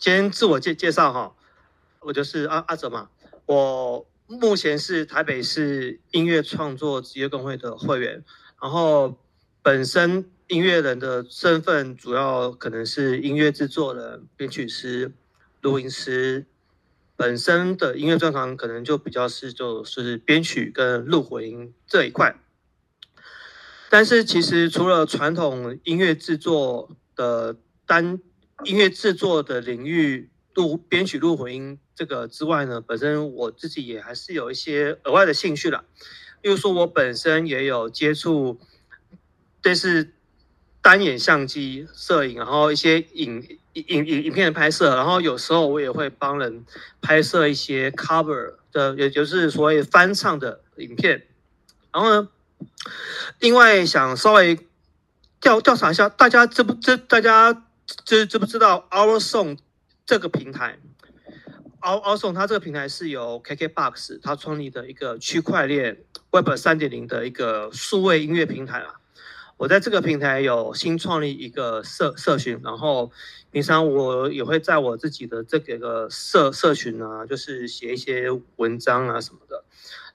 先自我介绍哈，我就是阿哲嘛，我目前是台北市音乐创作职业工会的会员，然后本身音乐人的身份主要可能是音乐制作人、编曲师、录音师，本身的音乐专长可能就比较是就是编曲跟录混音这一块。但是其实除了传统音乐制作的音乐制作的领域编曲录混音这个之外呢，本身我自己也还是有一些额外的兴趣啦。例如说我本身也有接触这是单眼相机摄影，然后一些影片的拍摄，然后有时候我也会帮人拍摄一些 cover 的，也就是所谓翻唱的影片。然后呢，另外想稍微调查一下大家知不知道 Our Song 这个平台。 Our Song 它这个平台是由 K K Box 它创立的一个区块链 Web 3.0 的一个数位音乐平台啦。我在这个平台有新创立一个社群，然后平常我也会在我自己的这个社群啊，就是写一些文章啊什么的，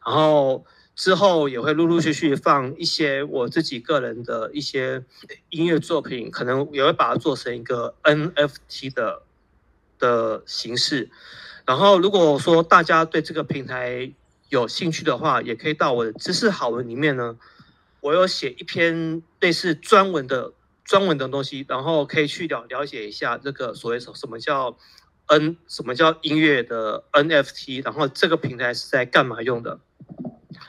然后之后也会陆续放一些我自己个人的一些音乐作品，可能也会把它做成一个 NFT 的形式。然后如果说大家对这个平台有兴趣的话，也可以到我的知识好文里面呢，我有写一篇类似专文的东西，然后可以去了解一下这个所谓什么叫音乐的 NFT， 然后这个平台是在干嘛用的。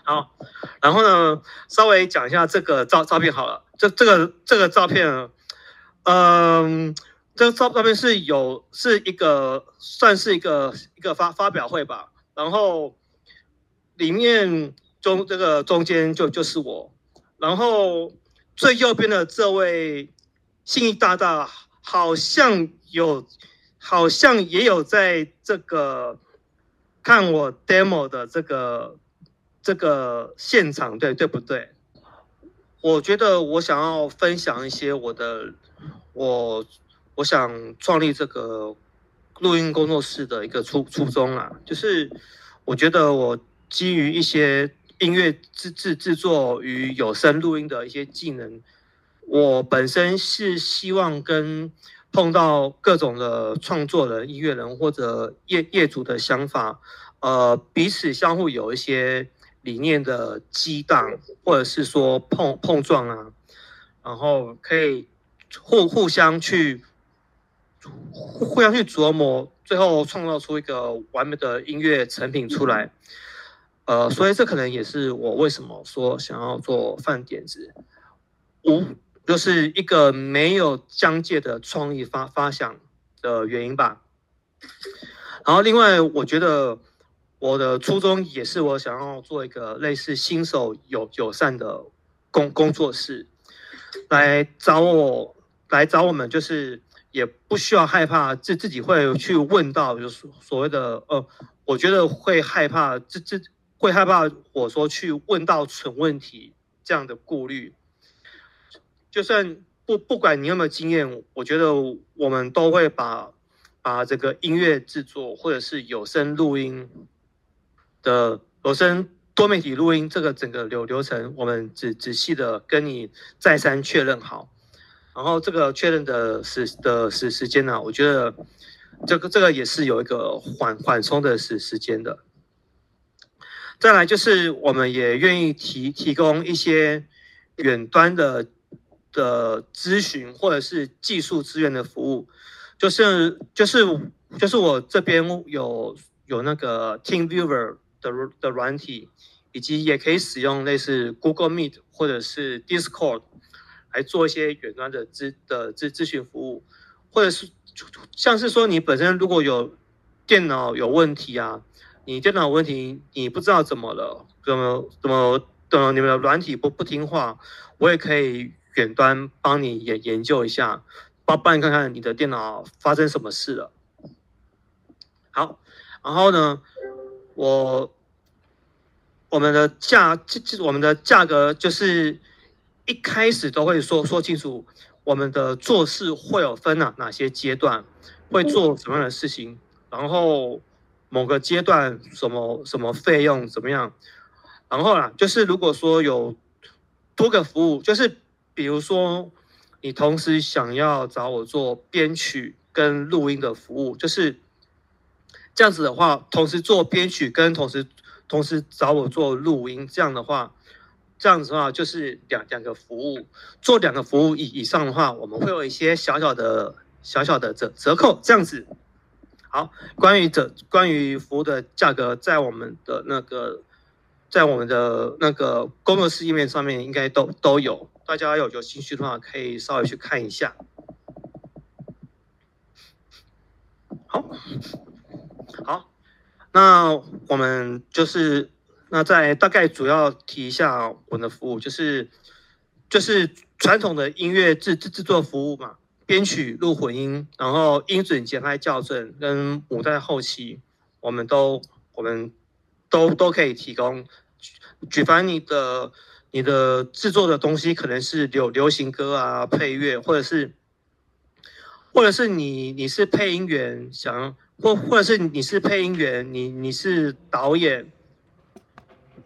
好，然后呢，稍微讲一下这个照片好了。这个照片，这个照片是一个算是一个发表会吧，然后里面。中间就是我，然后最右边的这位信义大好像也有在这个看我 demo 的这个现场，对不对？我觉得我想要分享一些我想创立这个录音工作室的一个初衷啦，就是我觉得我基于一些音乐制作与有声录音的一些技能，我本身是希望跟碰到各种的创作人、音乐人或者业主的想法，彼此相互有一些理念的激荡，或者是说碰撞啊，然后可以互相去琢磨，最后创造出一个完美的音乐成品出来。所以这可能也是我为什么说想要做饭点子，就是一个没有疆界的创意发想的原因吧。然后另外，我觉得我的初衷也是我想要做一个类似新手友善的工作室，来找我们，就是也不需要害怕自己会去问到，就是所谓的我觉得会害怕我说去问到蠢问题这样的顾虑，就算不管你有没有经验，我觉得我们都会把这个音乐制作或者是有声录音的有声多媒体录音这个整个流程，我们仔细的跟你再三确认好，然后这个确认的时间呢，我觉得。这个也是有一个缓冲的时间的。再来就是我们也愿意提供一些远端的咨询或者是技术资源的服务，就是我这边有那个 TeamViewer 的软体，以及也可以使用类似 Google Meet 或者是 Discord 来做一些远端的咨询服务，或者是。像是说你本身如果有电脑有问题啊，你电脑有问题你不知道怎么了，怎么你们的软体不听话，我也可以远端帮你也研究一下，帮你看看你的电脑发生什么事了。好，然后呢，我们的价格就是一开始都会说清楚我们的做事会有分哪些阶段，会做什么样的事情，然后某个阶段什么费用怎么样，然后啦，就是如果说有多个服务，就是比如说你同时想要找我做编曲跟录音的服务，就是这样子的话，同时做编曲跟同时找我做录音，这样子的话就是两个服务，做两个服务以上的话，我们会有一些小小的折扣，这样子。好，关于服务的价格，在我们的那个工作室页面上面应该都有，大家有兴趣的话可以稍微去看一下。好，那我们就是再大概主要提一下我们的服务，就是传统的音乐制作服务嘛，编曲、录混音，然后音准、节拍校正跟母带后期，我们都可以提供。举凡你的制作的东西可能是流行歌啊、配乐，或者是你是配音员，或者是你是配音员，你是导演，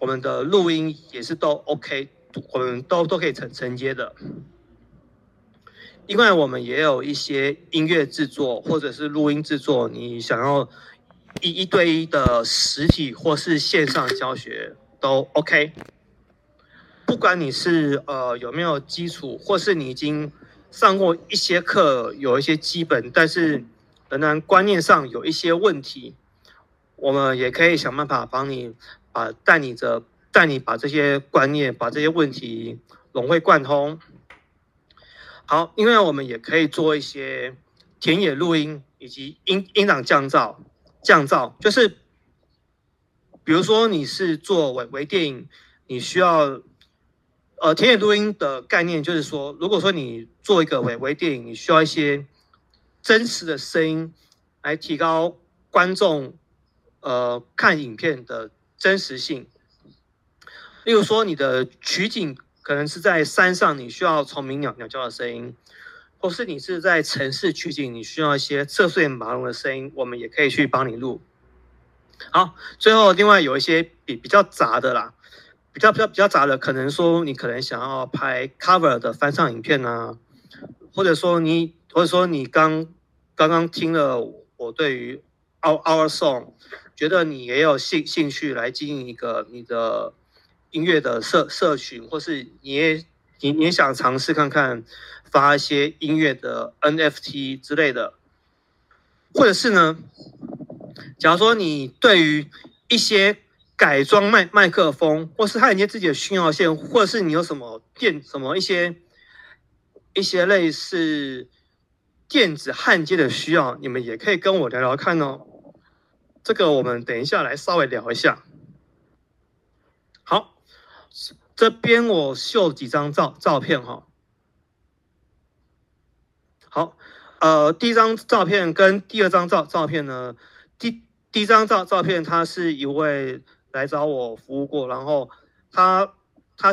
我们的录音也是都 OK， 我们都可以承接的。另外，我们也有一些音乐制作或者是录音制作，你想要一对一的实体或是线上教学都 OK。不管你是有没有基础，或是你已经上过一些课，有一些基本，但是仍然观念上有一些问题，我们也可以想办法帮你带你把这些观念、把这些问题融会贯通。好，因为我们也可以做一些田野录音以及音档降噪，就是比如说你是做微电影，你需要田野录音的概念就是说，如果说你做一个微电影，你需要一些真实的声音来提高观众看影片的真实性。例如说你的取景可能是在山上，你需要虫鸣鸟叫的声音，或是你是在城市取景，你需要一些车水马龙的声音，我们也可以去帮你录。好，最后另外有一些比较杂的啦，比较杂的，可能说你可能想要拍 cover 的翻唱影片啊，或者说你刚刚听了我对于 Our Song， 觉得你也有兴趣来经营一个你的音乐的社群，或是你也想尝试看看发一些音乐的 NFT 之类的，或者是呢，假如说你对于一些改装麦克风，或是它有一些自己的讯号线，或者是你有什么一些类似电子焊接的需要，你们也可以跟我聊聊看哦。这个我们等一下来稍微聊一下。好，这边我秀几张照片哈。好，第一张照片跟第二张照片呢，第一张照片他是一位来找我服务过，然后他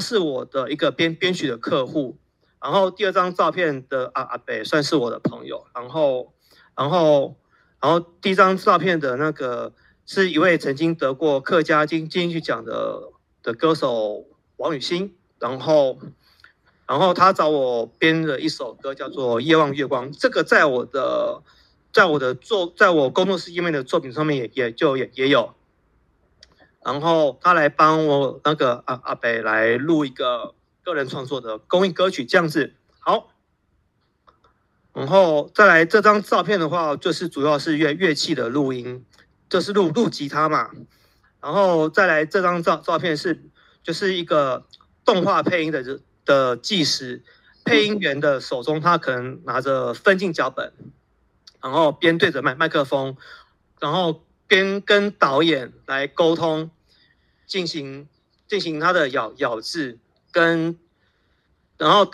是我的一个编曲的客户，然后第二张照片的阿北算是我的朋友，然后第一张照片的那个是一位曾经得过客家金曲奖的歌手王雨欣，然后他找我编了一首歌叫做《夜望月光》，这个在我工作室页面的作品上面也有。然后他来帮我那个阿北来录一个个人创作的公益歌曲，这样子。好，然后再来这张照片的话，就是主要是乐器的录音，就是录吉他嘛。然后再来这张照片是就是一个动画配音的技师，配音员的手中他可能拿着分镜脚本，然后边对着麦克风，然后边跟导演来沟通，进行他的咬字跟，然后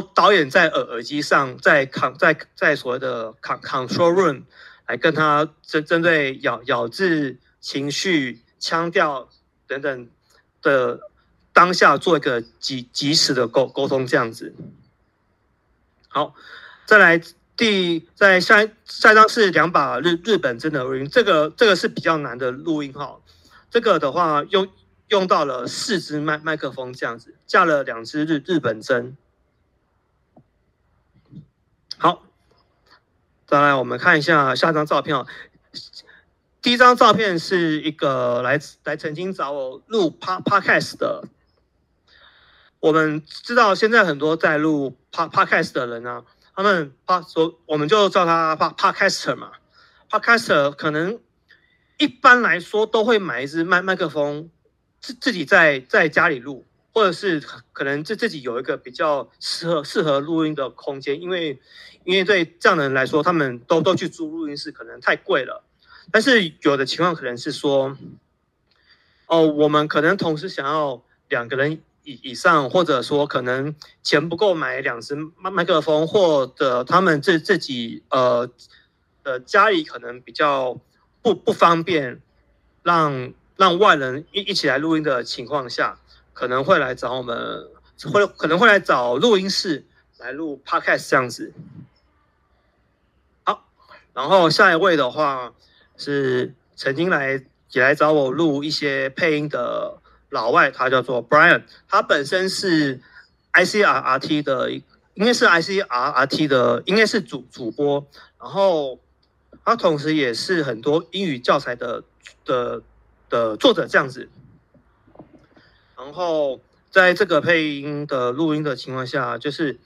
导演在耳机上在所谓的 control room 来跟他针对咬字、情绪、腔调等等的当下做一个及时的沟通这样子。好，再来下一张是两把日本真的录音，这个是比较难的录音哈。这个的话用到了4支麦克风这样子，架了2支日本针。好，再来我们看一下下一张照片哦。第一张照片是一个来曾经找我录 podcast 的。我们知道现在很多在录 podcast 的人啊，他们我们就叫他 podcaster 嘛。podcaster 可能一般来说都会买一支麦克风，自己在家里录，或者是可能自己有一个比较适合录音的空间，因为对这样的人来说，他们都去租录音室可能太贵了。但是有的情况可能是说，哦，我们可能同时想要2个人。以上，或者说可能钱不够买2支麦克风，或者他们自己家里可能比较不方便让外人一起来录音的情况下，可能会来找录音室来录 podcast 这样子。好，然后下一位的话是曾经也来找我录一些配音的老外，他叫做 Brian， 他本身是 ICRT 的，应该是主播，然后他同时也是很多英语教材的作者这样子。然后在这个配音的录音的情况下，就是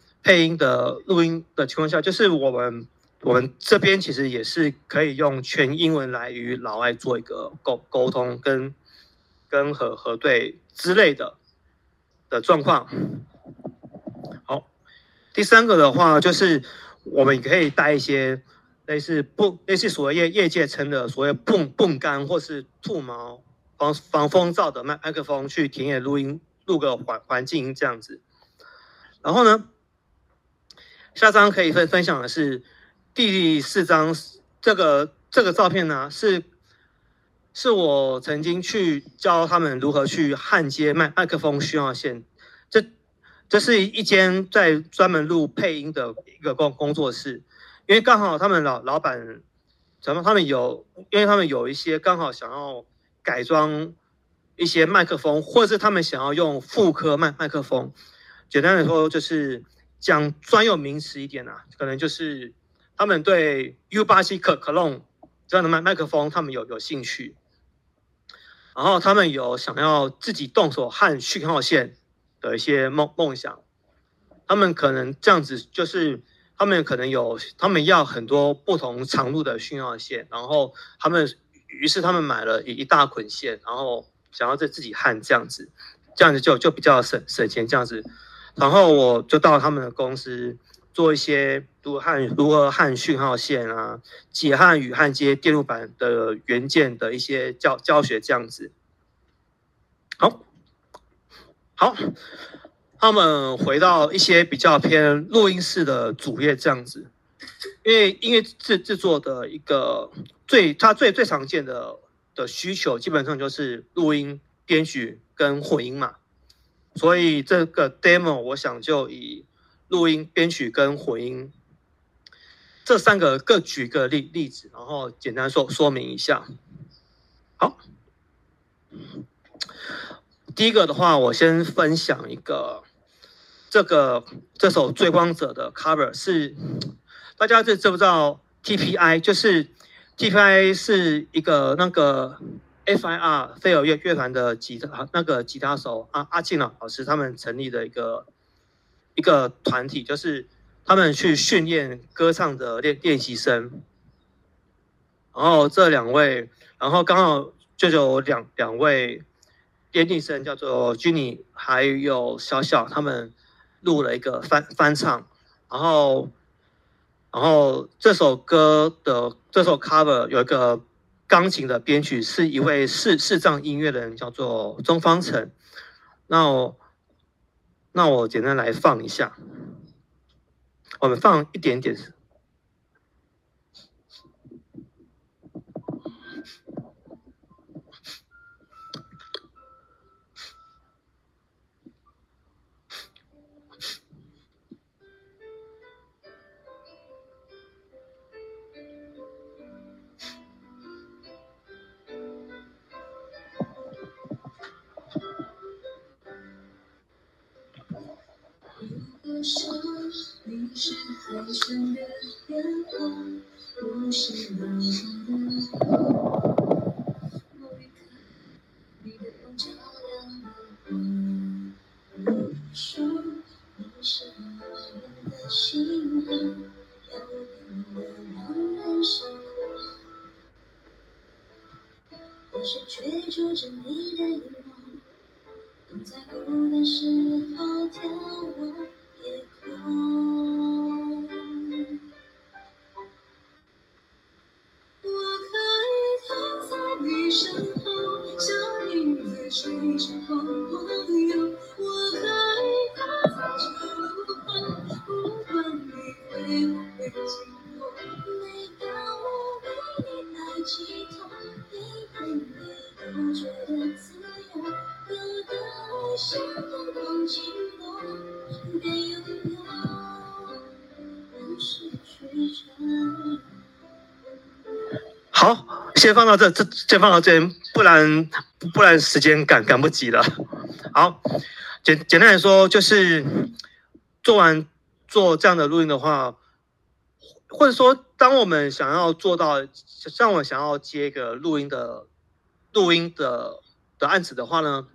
我们这边其实也是可以用全英文来与老外做一个沟通跟核对之类的状况。好，第3个的话就是我们可以带一些类似所谓业界称的所谓泵杆或是兔毛防风罩的麦克风去田野录音，录个环境这样子。然后呢，下张可以分享的是第4张，这个照片呢是我曾经去教他们如何去焊接麦克风讯号线。这是一间在专门录配音的一个工作室，因为刚好他们老板，因为他们有一些刚好想要改装一些麦克风，或者是他们想要用复刻麦克风。简单的说，就是讲专有名词一点啊，可能就是他们对 U87 Clone 这样的麦克风他们有兴趣。然后他们有想要自己动手焊讯号线的一些梦想，他们可能这样子，就是他们要很多不同长度的讯号线，然后于是他们买了一大捆线，然后想要自己焊这样子就比较省钱这样子。然后我就到他们的公司做一些如何焊讯号线啊，解焊与焊接电路板的元件的一些教学这样子。好，他们回到一些比较偏录音室的主页这样子，因为音乐制作的一个最常见的需求，基本上就是录音、编曲跟混音嘛。所以这个 demo 我想就以录音、编曲跟混音这3个各举个例子，然后简单说明一下。好，第1个的话，我先分享一个这首《追光者》的 cover， 是大家知不知道 TPI？ 就是 TPI 是一个那个 FIR 菲尔乐团的吉他手阿庆老师他们成立的一个团体，就是他们去训练歌唱的练习生。然后这2位，然后刚好就有两位。练习生叫做 Ginny 还有小，他们录了一个翻唱，然后这首 cover 有一个钢琴的编曲，是一位视障音乐人叫做钟方成。那我简单来放一下，我们放一点点。的手，你是海上的烟火，我是浪漫的火。某一刻，你的梦照亮了我。你说你是我们的心愿，要我变得让人想哭。我是追逐着你的眼眸，总在孤单时候眺望夜空。我可以躺在你身后，像影子追着晃晃悠。我可以躺在这路旁，不管你会不会经过。每当我为你抬起头，一片你都觉得自由。有的爱像阳光经过，被拥有，不是追求。好，先放到这边，不然时间赶不及了。好，简单来说，就是做这样的录音的话，或者说当我们想要做到，像我想要接一个录音的案子的话呢，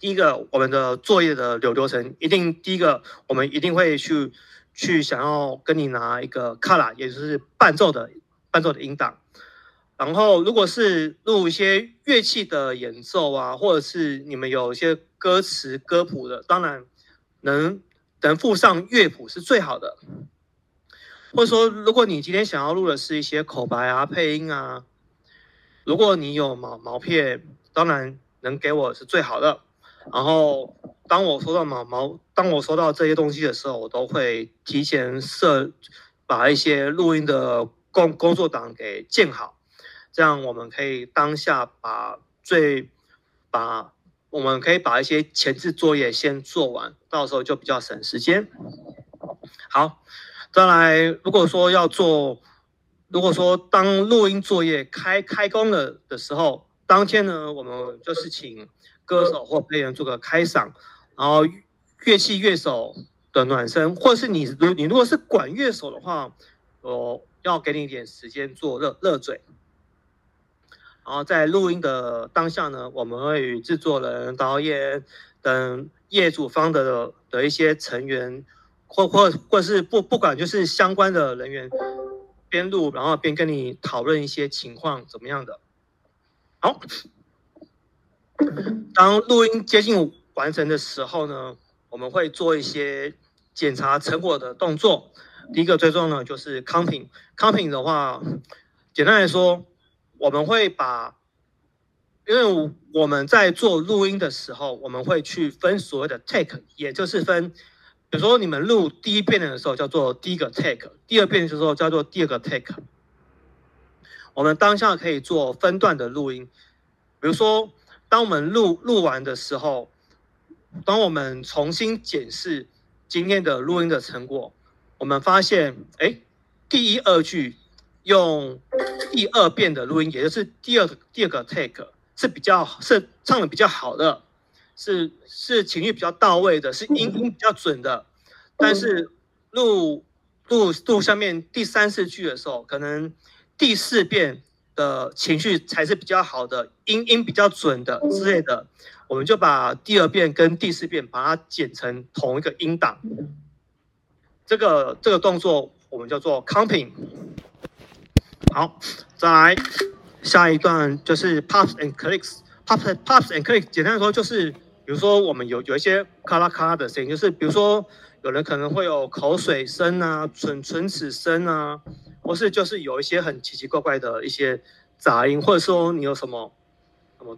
第一个我们的作业的流程，第一个我们一定会去想要跟你拿一个卡拉，也就是伴奏的音档。然后如果是录一些乐器的演奏啊，或者是你们有一些歌词歌谱的，当然能附上乐谱是最好的。或者说如果你今天想要录的是一些口白啊、配音啊，如果你有毛片，当然能给我是最好的。然后当我收到这些东西的时候，我都会提前把一些录音的工作档给建好，这样我们可以当下把一些前置作业先做完，到时候就比较省时间。好，再来，如果说当录音作业开工了的时候，当天呢，我们就是请歌手或配人做个开嗓，然后乐手的暖身，或是你如果是管乐手的话，我要给你一点时间做热嘴。然后在录音的当下呢，我们会与制作人、导演等业主方的一些成员，或是不管就是相关的人员，边录然后边跟你讨论一些情况怎么样的。好，当录音接近完成的时候呢，我们会做一些检查成果的动作。第一个最重要的就是 counting。counting 的话，简单来说，我们会把，因为我们在做录音的时候，我们会去分所谓的 take， 也就是分，比如说你们录第一遍的时候叫做第一个 take， 第二遍的时候叫做第二个 take。我们当下可以做分段的录音，比如说，当我们录完的时候，当我们重新检视今天的录音的成果，我们发现，第一二句用第二遍的录音，也就是第二个 take 是唱的比较好的，是情绪比较到位的，是音比较准的，但是录下面第三四句的时候，可能第四遍的情绪才是比较好的，音比较准的之类的，我们就把第二遍跟第四遍把它剪成同一个音档。这个动作我们叫做 counting。好，再来下一段就是 pops and clicks。pops and clicks 简单来说就是，比如说我们有一些咔啦咔啦的声音，就是比如说有人可能会有口水声啊、唇齿声啊。或是就是有一些很奇奇怪怪的一些杂音，或者说你有什么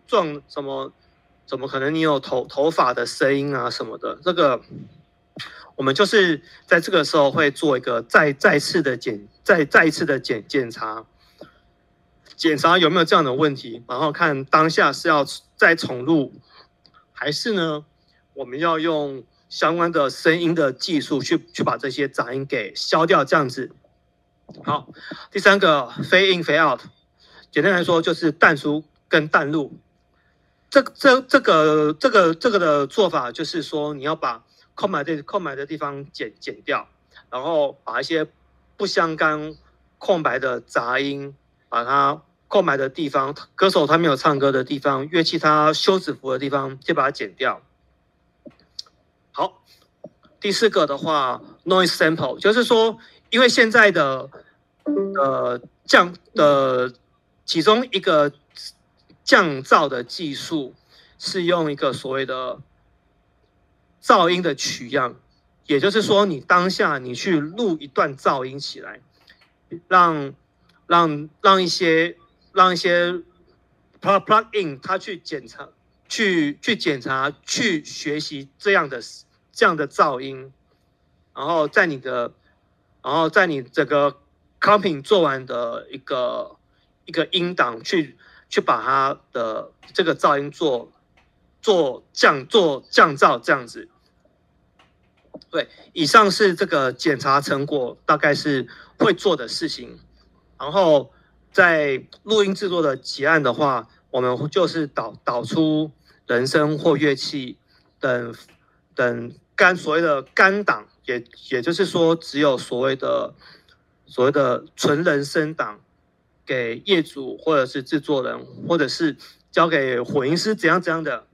撞怎么可能你有头发的声音啊什么的，这个我们就是在这个时候会做一个再次的检查，检查有没有这样的问题，然后看当下是要再重录，还是呢我们要用相关的声音的技术去把这些杂音给消掉，这样子。好，第三个 fade in fade out， 简单来说就是淡出跟淡入。这个的做法就是说，你要把空白的地方剪掉，然后把一些不相干空白的杂音，把它空白的地方，歌手他没有唱歌的地方，乐器他休止符的地方，就把它剪掉。好，第四个的话 ，noise sample， 就是说，因为现在的其中一个降噪的技术是用一个所谓的噪音的取样，也就是说，你当下你去录一段噪音起来，让一些 plug in 它去学习这样的噪音，然后在你这个 comping 做完的一个音档去把它的这个噪音做降噪这样子。对，以上是这个检查成果大概是会做的事情。然后在录音制作的结案的话，我们就是导出人声或乐器等所谓的干档，也就是说只有所谓的纯人声档给业主或者是制作人，或者是交给混音师怎样的。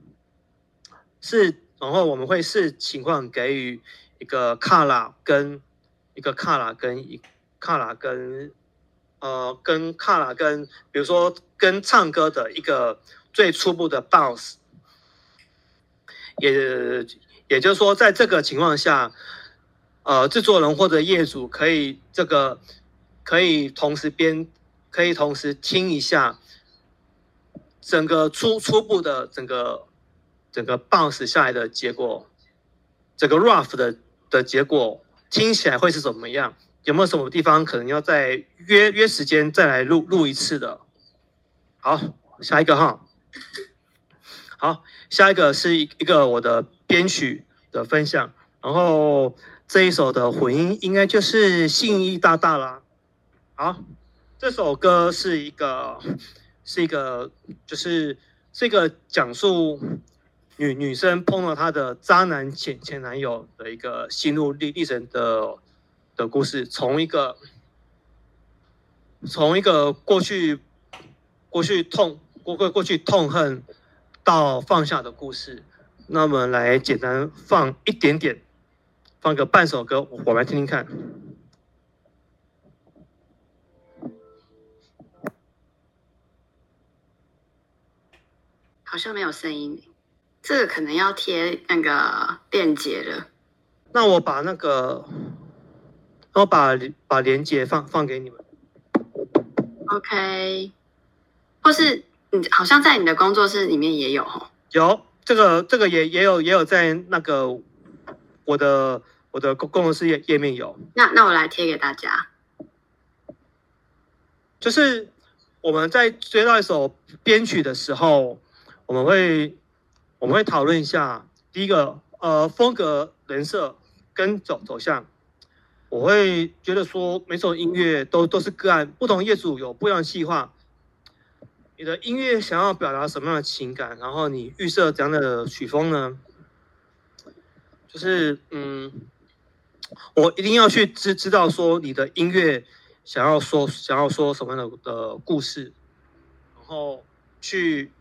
然后我们会视情况给予一个卡拉跟比如说跟唱歌的一个最初步的 bounce， 也就是说在这个情况下，制作人或者业主可以同时听一下整个初步的整个 bounce 下来的结果，整个 rough 的结果听起来会是怎么样？有没有什么地方可能要再约时间再来录一次的？好，下一个哈。好，下一个是一个我的编曲的分享，然后这一首的混音应该就是信义大大啦。好，这首歌是一个讲述女生碰到她的渣男前男友的一个心路历程的故事，从一个过去痛恨到放下的故事。那我们来简单放一点点，放个半首歌，我们来听听看。好像没有声音，这个可能要贴那个链接了。那我把把链接放给你们。OK， 或是你好像在你的工作室里面也有哦。有这个也有在那个我的工作室页面有。那我来贴给大家。就是我们在追到一首编曲的时候，我们会讨论一下第一个风格、人设跟走向。我会觉得说每首音乐都是个案，不同业主有不一样的计划。你的音乐想要表达什么样的情感？然后你预设怎样的曲风呢？就是我一定要去知道说你的音乐想要说什么样的故事，然后去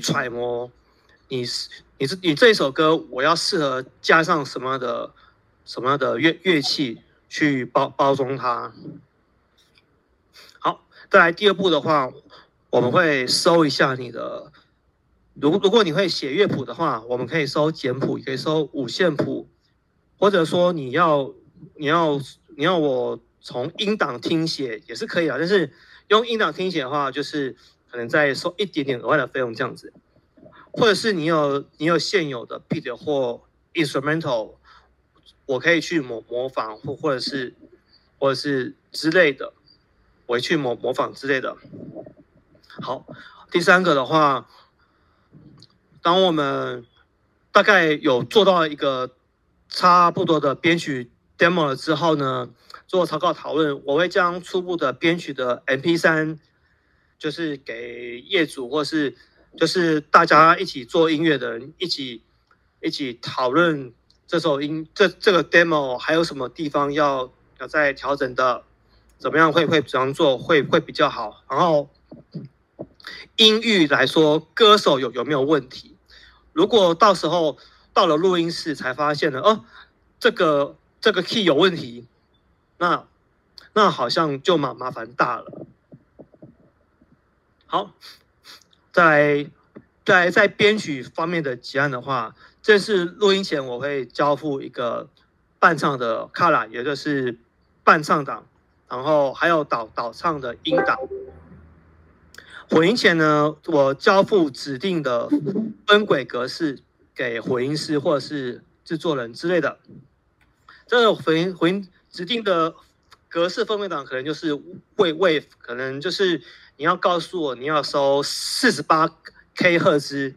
揣摩。你这一首歌，我要适合加上什么样的乐器去包装它。好，再来第二步的话，我们会搜一下你的。如果你会写乐谱的话，我们可以搜简谱，也可以搜五线谱，或者说你要我从音档听写也是可以的，但是用音档听写的话，就是可能再收一点点额外的费用这样子。或者是你有现有的 beat 或 instrumental， 我可以去模仿，或者是之类的，我去模仿之类的。好，第三个的话，当我们大概有做到一个差不多的编曲 demo 了之后呢，做草稿讨论，我会将初步的编曲的 MP3， 就是给业主或是就是大家一起做音乐的人一起讨论这个 demo 还有什么地方要再调整的，怎么样会怎样做会比较好。然后音域来说，歌手有没有问题？如果到时候到了录音室才发现了，这个 key 有问题，那好像就麻烦大了。好，在编曲方面的结案的话，正式录音前我会交付一个伴唱的卡拉，也就是伴唱档，然后还有导唱的音档。混音前呢，我交付指定的分轨格式给混音师或者是制作人之类的。这个混音指定的格式分轨档可能就是wave，可能就是你要告诉我你要收 48K 赫兹，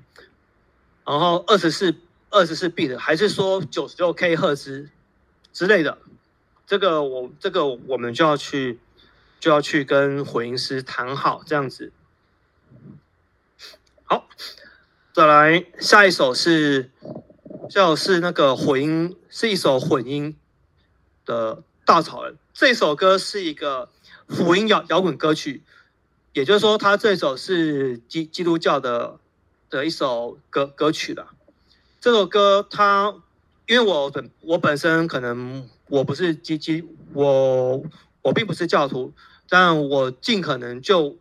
然后 24bit 还是说 96K 赫兹之类的。这个我们就要去跟混音师谈好这样子。好，再来下一首是那个混音，是一首混音的稻草人。这首歌是一个福音摇滚歌曲，也就是说它这首是基督教的一首歌曲啦。这首歌它因为我本身可能我并不是教徒，但我尽可能就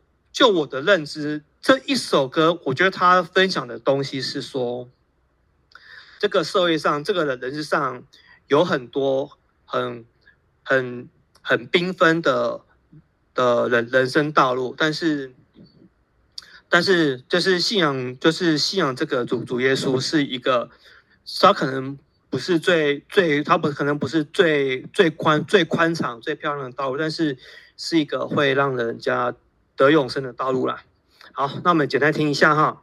我的认知，这一首歌我觉得他分享的东西是说，这个社会上，这个人世上有很多很缤纷的人生道路，但是就是信仰这个主耶稣是一个，他可能不是最宽敞、最漂亮的道路，但是一个会让人家得永生的道路啦。好，那我们简单听一下哈。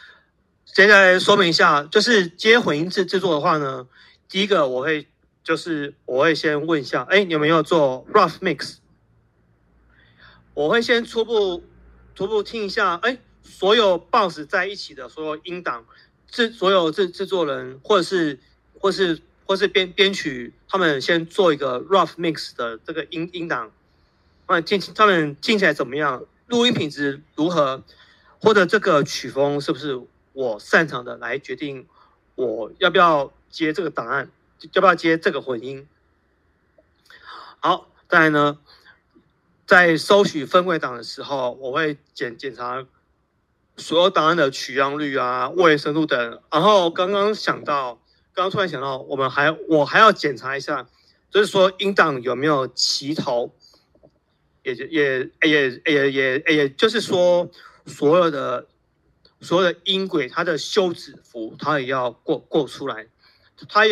接下来说明一下，就是接混音制作的话呢，第一个我会先问一下，你有没有做 rough mix？ 我会先初步听一下，所有 bounce 在一起的所有音档，所有制作人或是编曲，他们先做一个 rough mix 的这个音档，他们听起来怎么样，录音品质如何，或者这个曲风是不是我擅长的，来决定我要不要接这个档案，要不要接这个混音。好，再来呢，在收取分轨档的时候，我会检查所有档案的取样率啊、位深度等。然后刚刚想到刚刚突然想到，我还要检查一下，就是说音档有没有齐头，也就是说所有的音轨它的休止符它也要过出来，它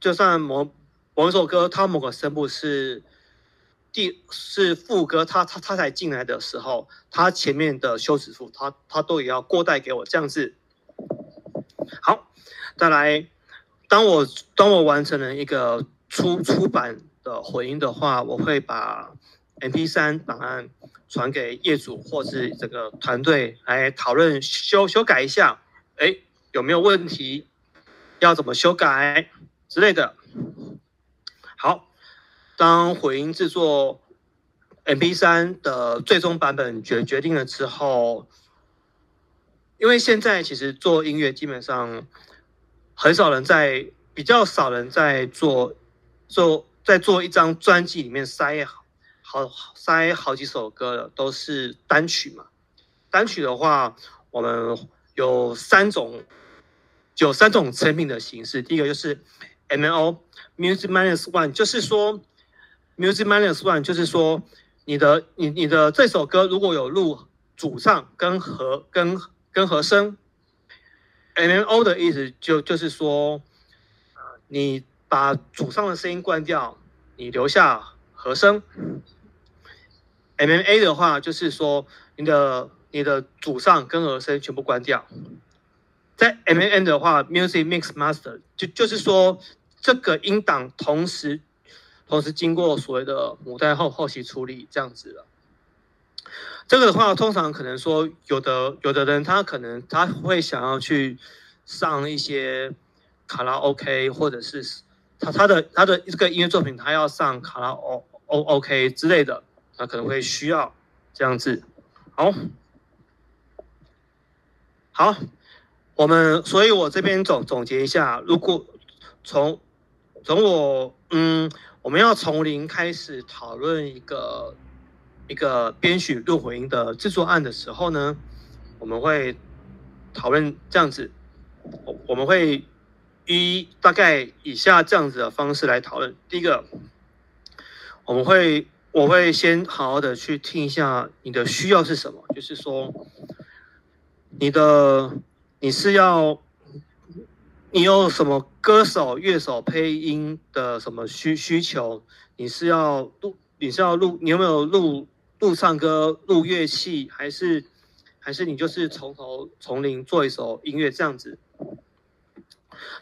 就算某一首歌它某个声部是副歌，它才进来的时候，它前面的休止符它都也要过带给我这样子。好，再来，当我完成了一个出版的混音的话，我会把 MP3 档案传给业主或是这个团队来讨论修改一下，哎，有没有问题？要怎么修改之类的。好，当混音制作 MP3 的最终版本决定了之后，因为现在其实做音乐基本上比较少人在做一张专辑里面塞好几首歌了，都是单曲嘛。单曲的话，我们有三种成品的形式。第一个就是 MNO Music Minus One， 就是说 Music Minus One 就是说你的这首歌如果有录主唱跟和声 ，MNO 的意思就是说，你把主唱的声音关掉，你留下和声。MMA 的话就是说，你的主唱跟和声全部关掉。在 MNM 的话 ，Music Mix Master 就是说，这个音档同时经过所谓的母带后期处理这样子了。这个的话，通常可能说，有的人他可能他会想要去上一些卡拉 OK， 或者是他的这个音乐作品，他要上卡拉 OK 之类的，他可能会需要这样子。好，所以我这边总结一下，如果我们要从零开始讨论一个编曲录混音的制作案的时候呢，我们会讨论这样子，我们会以大概以下这样子的方式来讨论。第一个，我会先好好的去听一下你的需要是什么，就是说你有什么歌手、乐手、配音的什么需求，你有没有录唱歌、录乐器，还是你就是从头从零做一首音乐这样子？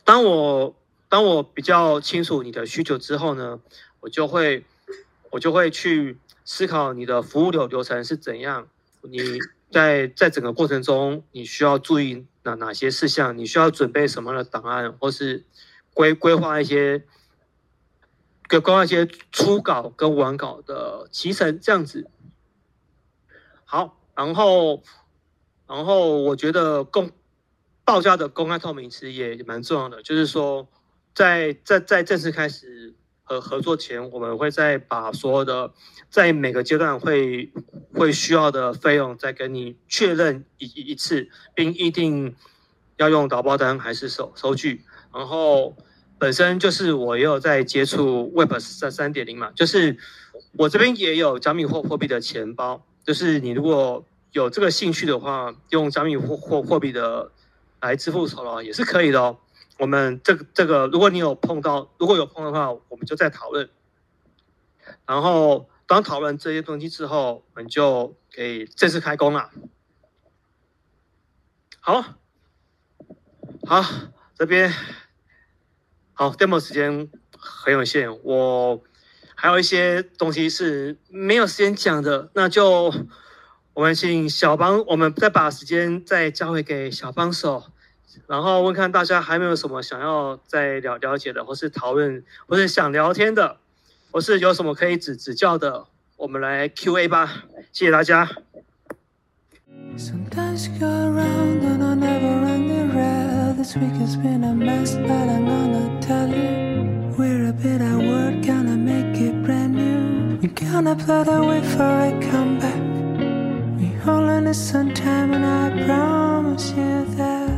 当我比较清楚你的需求之后呢，我就会去思考你的服务流程是怎样，你在整个过程中你需要注意哪些事项，你需要准备什么样的档案，或是规划一些初稿跟完稿的期程这样子。好，然后我觉得报价的公开透明其实也蛮重要的，就是说在正式开始合作前，我们会再把所有的在每个阶段会需要的费用再跟你确认一次，并一定要用导报单还是收据。然后本身就是我也有在接触 Web 3.0 嘛，就是我这边也有加密货币的钱包，就是你如果有这个兴趣的话，用加密货币的来支付酬劳也是可以的哦。我们这个，如果有碰到的话，我们就再讨论。然后当讨论这些东西之后，我们就可以正式开工了。好，这边好 demo 时间很有限，我还有一些东西是没有时间讲的，那就我们请小帮，我们再把时间再交回给小帮手，然后问看大家还没有什么想要再了解的，或是讨论，或是想聊天的，或是有什么可以指教的，我们来 Q&A 吧，谢谢大家。All in the sun time, and I promise you that